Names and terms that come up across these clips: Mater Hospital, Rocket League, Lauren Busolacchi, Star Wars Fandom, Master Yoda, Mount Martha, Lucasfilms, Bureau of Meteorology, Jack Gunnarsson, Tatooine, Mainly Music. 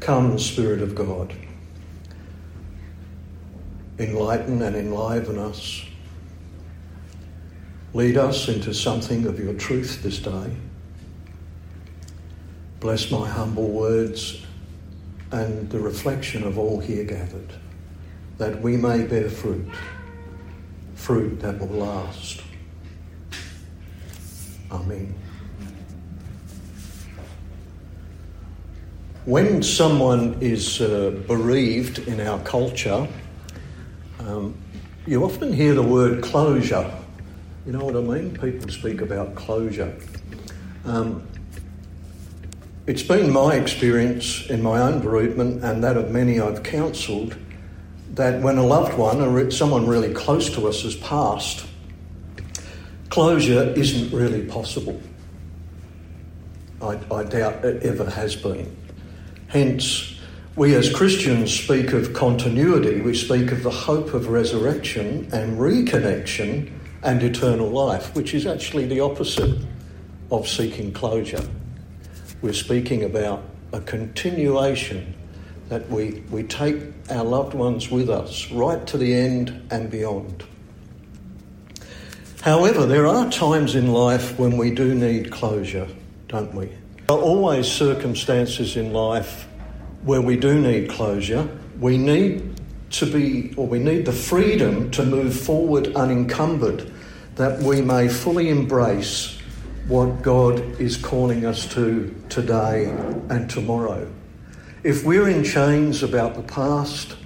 Come, Spirit of God, enlighten and enliven us. Lead us into something of your truth this day. Bless my humble words and the reflection of all here gathered, that we may bear fruit, fruit that will last. Amen. When someone is bereaved in our culture, you often hear the word closure. You know what I mean? People speak about closure. It's been my experience in my own bereavement and that of many I've counselled that when a loved one or someone really close to us has passed, closure isn't really possible. I doubt it ever has been. Hence, we as Christians speak of continuity, we speak of the hope of resurrection and reconnection and eternal life, which is actually the opposite of seeking closure. We're speaking about a continuation that we take our loved ones with us right to the end and beyond. However, there are times in life when we do need closure, don't we? There are always circumstances in life where we do need closure. We need to be, or we need the freedom to move forward unencumbered, that we may fully embrace what God is calling us to today and tomorrow. If we're in chains about the past,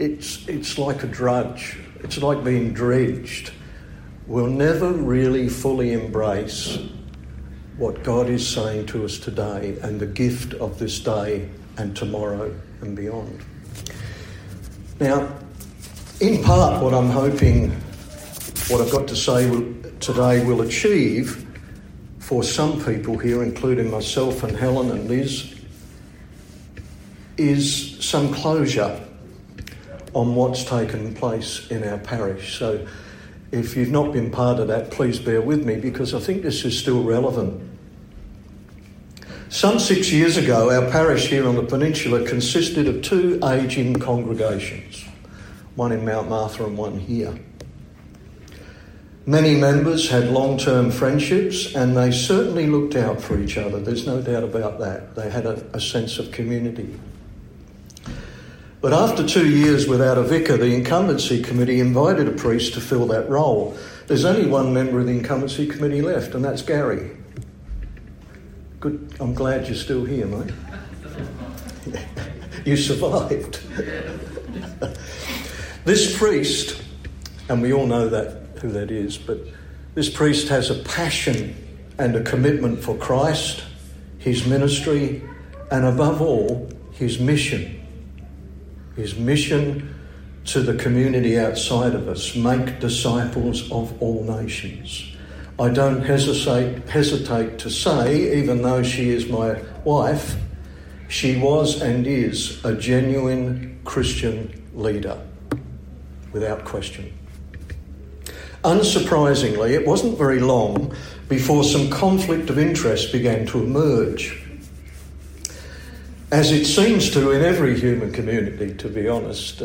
it's like a drudge. It's like being dredged. We'll never really fully embrace what God is saying to us today and the gift of this day and tomorrow and beyond. Now, in part what I'm hoping, what I've got to say today will achieve for some people here, including myself and Helen and Liz, is some closure on what's taken place in our parish. So if you've not been part of that, please bear with me because I think this is still relevant. Some 6 years ago, our parish here on the peninsula consisted of two ageing congregations, one in Mount Martha and one here. Many members had long-term friendships and they certainly looked out for each other. There's no doubt about that. They had a sense of community. But after 2 years without a vicar, the incumbency committee invited a priest to fill that role. There's only one member of the incumbency committee left, and that's Gary. Good. I'm glad you're still here, mate. You survived. This priest, and we all know that who that is, but this priest has a passion and a commitment for Christ, his ministry, and above all, his mission to the community outside of us, make disciples of all nations. I don't hesitate to say, even though she is my wife, she was and is a genuine Christian leader, without question. Unsurprisingly, it wasn't very long before some conflict of interest began to emerge. As it seems to in every human community, to be honest,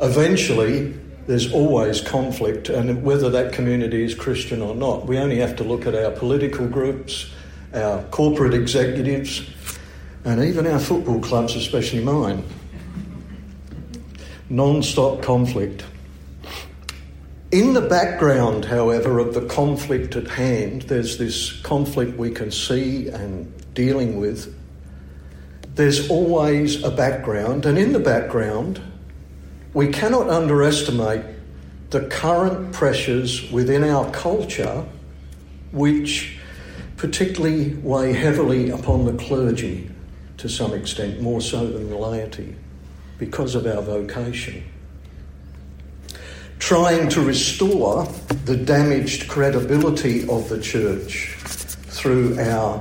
eventually there's always conflict, and whether that community is Christian or not. We only have to look at our political groups, our corporate executives, and even our football clubs, especially mine. Non-stop conflict. In the background, however, of the conflict at hand, there's this conflict we can see and dealing with. There's always a background, and in the background, we cannot underestimate the current pressures within our culture, which particularly weigh heavily upon the clergy to some extent, more so than the laity, because of our vocation. Trying to restore the damaged credibility of the church through our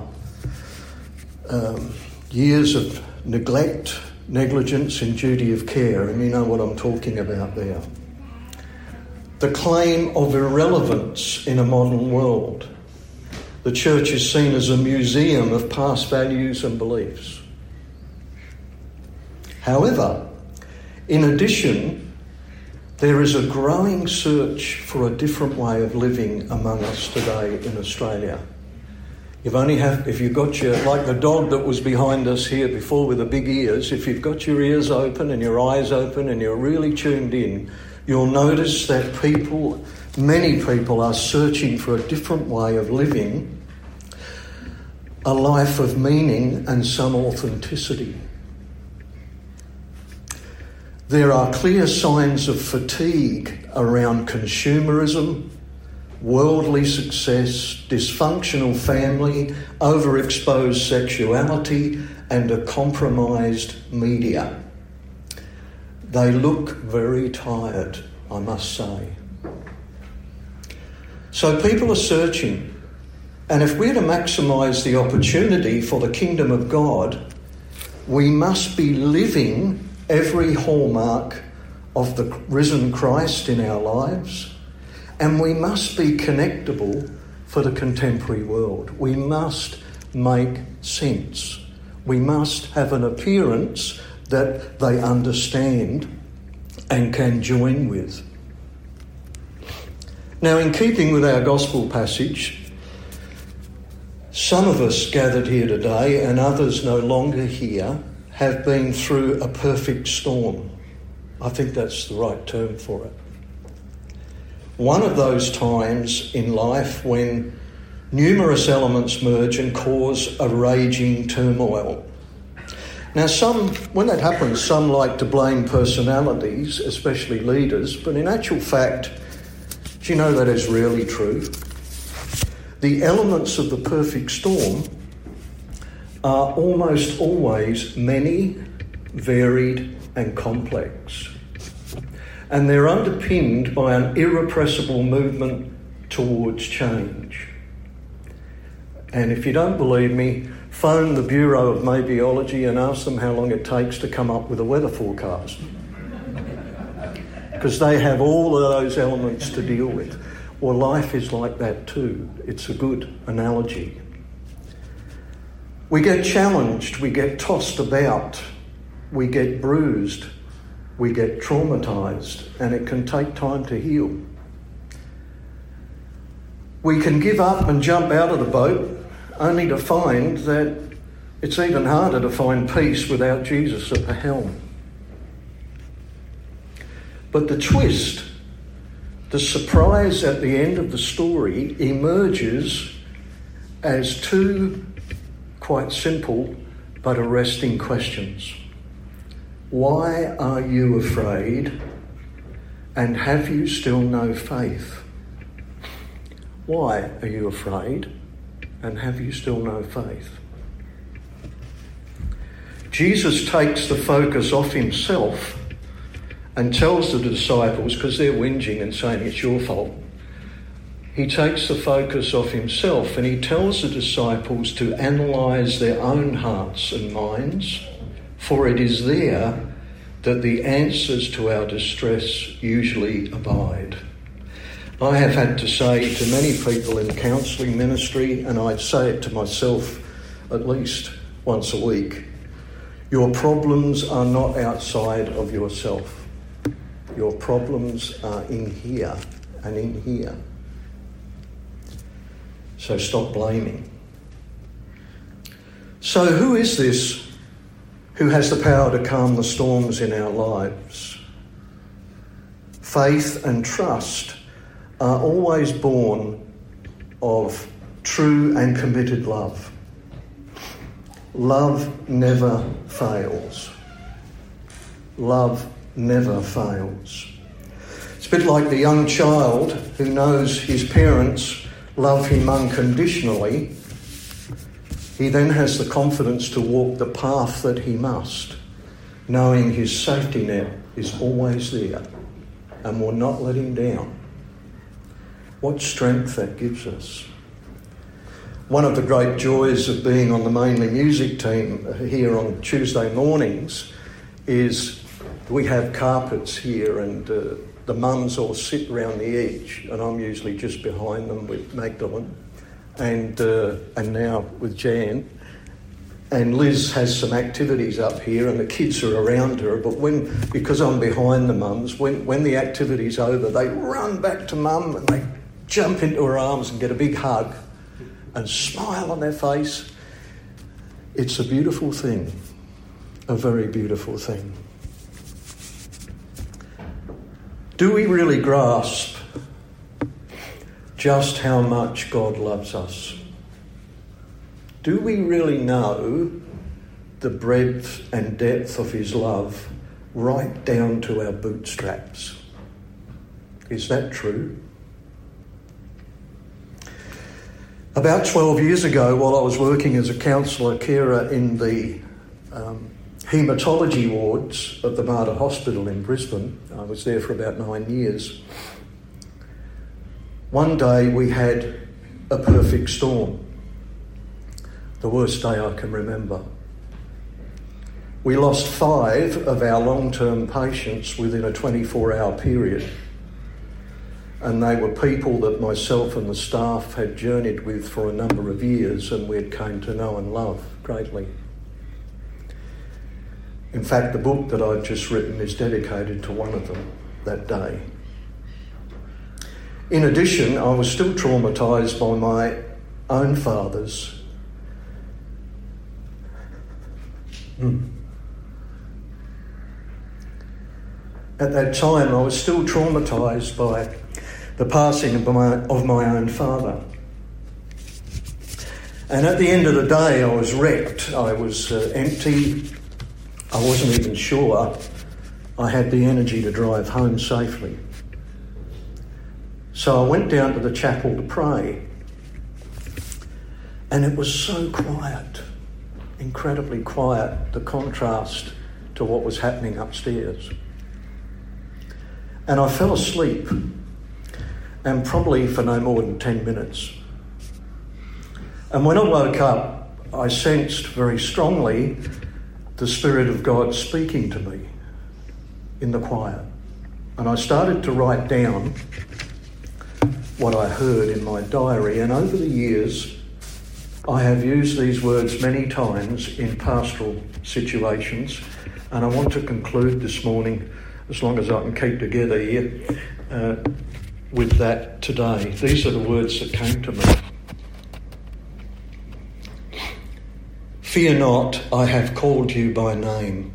years of neglect, negligence and duty of care, and you know what I'm talking about there. The claim of irrelevance in a modern world. The church is seen as a museum of past values and beliefs. However, in addition, there is a growing search for a different way of living among us today in Australia. If you've got your, like the dog that was behind us here before with the big ears, if you've got your ears open and your eyes open and you're really tuned in, you'll notice that many people are searching for a different way of living, a life of meaning and some authenticity. There are clear signs of fatigue around consumerism, worldly success, dysfunctional family, overexposed sexuality, and a compromised media. They look very tired, I must say. So people are searching, and if we're to maximise the opportunity for the kingdom of God, we must be living every hallmark of the risen Christ in our lives. And we must be connectable for the contemporary world. We must make sense. We must have an appearance that they understand and can join with. Now, in keeping with our gospel passage, some of us gathered here today and others no longer here have been through a perfect storm. I think that's the right term for it. One of those times in life when numerous elements merge and cause a raging turmoil. Now, when that happens, some like to blame personalities, especially leaders, but in actual fact, do you know that is really true? The elements of the perfect storm are almost always many, varied, and complex. And they're underpinned by an irrepressible movement towards change. And if you don't believe me, phone the Bureau of Meteorology and ask them how long it takes to come up with a weather forecast. Because they have all of those elements to deal with. Well, life is like that too. It's a good analogy. We get challenged, we get tossed about, we get bruised, we get traumatised, and it can take time to heal. We can give up and jump out of the boat only to find that it's even harder to find peace without Jesus at the helm. But the twist, the surprise at the end of the story emerges as two quite simple but arresting questions. Why are you afraid, and have you still no faith? Why are you afraid, and have you still no faith? Jesus takes the focus off himself and tells the disciples, because they're whinging and saying it's your fault, he takes the focus off himself and he tells the disciples to analyse their own hearts and minds, for it is there that the answers to our distress usually abide. I have had to say to many people in counselling ministry, and I say it to myself at least once a week, your problems are not outside of yourself. Your problems are in here and in here. So stop blaming. So who is this who has the power to calm the storms in our lives? Faith and trust are always born of true and committed love. Love never fails. Love never fails. It's a bit like the young child who knows his parents love him unconditionally. He then has the confidence to walk the path that he must, knowing his safety net is always there and will not let him down. What strength that gives us. One of the great joys of being on the Mainly Music team here on Tuesday mornings is we have carpets here and the mums all sit round the edge, and I'm usually just behind them with Magdalene. And now with Jan, And Liz has some activities up here and the kids are around her, but because I'm behind the mums, when the activity's over, they run back to mum and they jump into her arms and get a big hug and smile on their face. It's a beautiful thing, a very beautiful thing. Do we really grasp just how much God loves us? Do we really know the breadth and depth of his love right down to our bootstraps? Is that true? About 12 years ago, while I was working as a counsellor carer in the haematology wards at the Mater Hospital in Brisbane, I was there for about 9 years, one day we had a perfect storm. The worst day I can remember. We lost 5 of our long-term patients within a 24-hour period, and they were people that myself and the staff had journeyed with for a number of years and we'd come to know and love greatly. In fact, the book that I've just written is dedicated to one of them that day. In addition, I was still traumatised by my own father's At that time, I was still traumatised by the passing of my own father. And at the end of the day, I was wrecked. I was empty. I wasn't even sure I had the energy to drive home safely. So I went down to the chapel to pray. And it was so quiet. Incredibly quiet, the contrast to what was happening upstairs. And I fell asleep, and probably for no more than 10 minutes. And when I woke up, I sensed very strongly the Spirit of God speaking to me in the quiet. And I started to write down what I heard in my diary, and over the years, I have used these words many times in pastoral situations, and I want to conclude this morning, as long as I can keep together here, with that today. These are the words that came to me. Fear not, I have called you by name.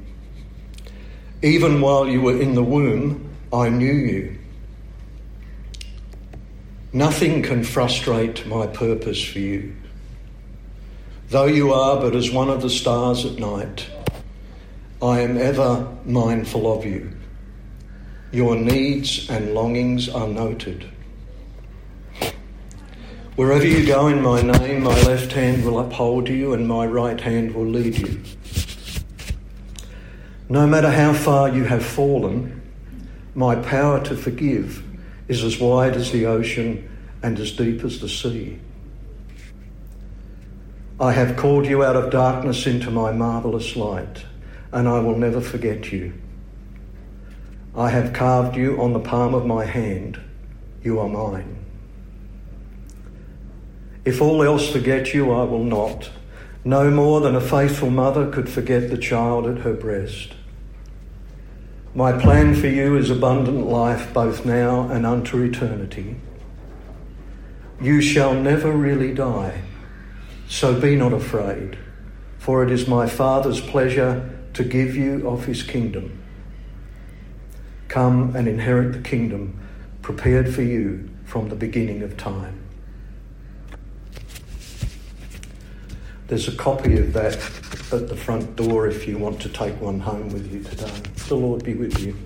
Even while you were in the womb, I knew you. Nothing can frustrate my purpose for you. Though you are but as one of the stars at night, I am ever mindful of you. Your needs and longings are noted. Wherever you go in my name, my left hand will uphold you and my right hand will lead you. No matter how far you have fallen, my power to forgive is as wide as the ocean and as deep as the sea. I have called you out of darkness into my marvellous light, and I will never forget you. I have carved you on the palm of my hand. You are mine. If all else forget you, I will not. No more than a faithful mother could forget the child at her breast. My plan for you is abundant life both now and unto eternity. You shall never really die. So be not afraid, for it is my Father's pleasure to give you of his kingdom. Come and inherit the kingdom prepared for you from the beginning of time. There's a copy of that at the front door if you want to take one home with you today. The Lord be with you.